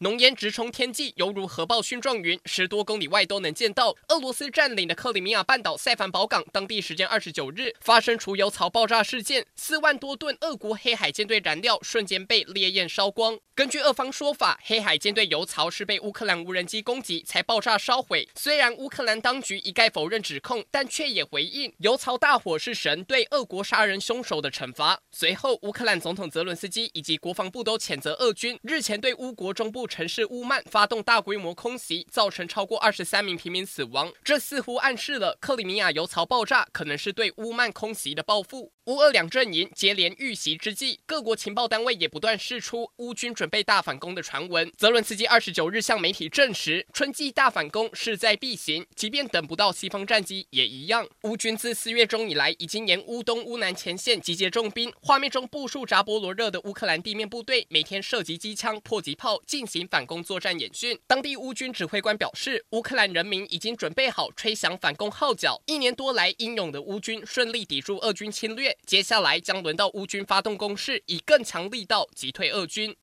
浓烟直冲天际，犹如核爆蕈状云，10多公里外都能见到。俄罗斯占领的克里米亚半岛塞凡堡港，当地时间29日发生除油槽爆炸事件，4万多吨俄国黑海舰队燃料瞬间被烈焰烧光。根据俄方说法，黑海舰队油槽是被乌克兰无人机攻击才爆炸烧毁。虽然乌克兰当局一概否认指控，但却也回应油槽大火是神对俄国杀人凶手的惩罚。随后，乌克兰总统泽伦斯基以及国防部都谴责俄军日前对乌国中部城市乌曼发动大规模空袭，造成超过23名平民死亡，这似乎暗示了克里米亚油槽爆炸可能是对乌曼空袭的报复。乌俄两阵营接连遇袭之际，各国情报单位也不断释出乌军准备大反攻的传闻。泽伦斯基29日向媒体证实，春季大反攻势在必行，即便等不到西方战机也一样。乌军自4月中以来，已经沿乌东、乌南前线集结重兵，画面中部署扎波罗热的乌克兰地面部队，每天射击机枪、迫击炮进行反攻作战演训。当地乌军指挥官表示，乌克兰人民已经准备好吹响反攻号角。1年多来，英勇的乌军顺利抵住俄军侵略。接下来将轮到乌军发动攻势，以更强力道击退俄军。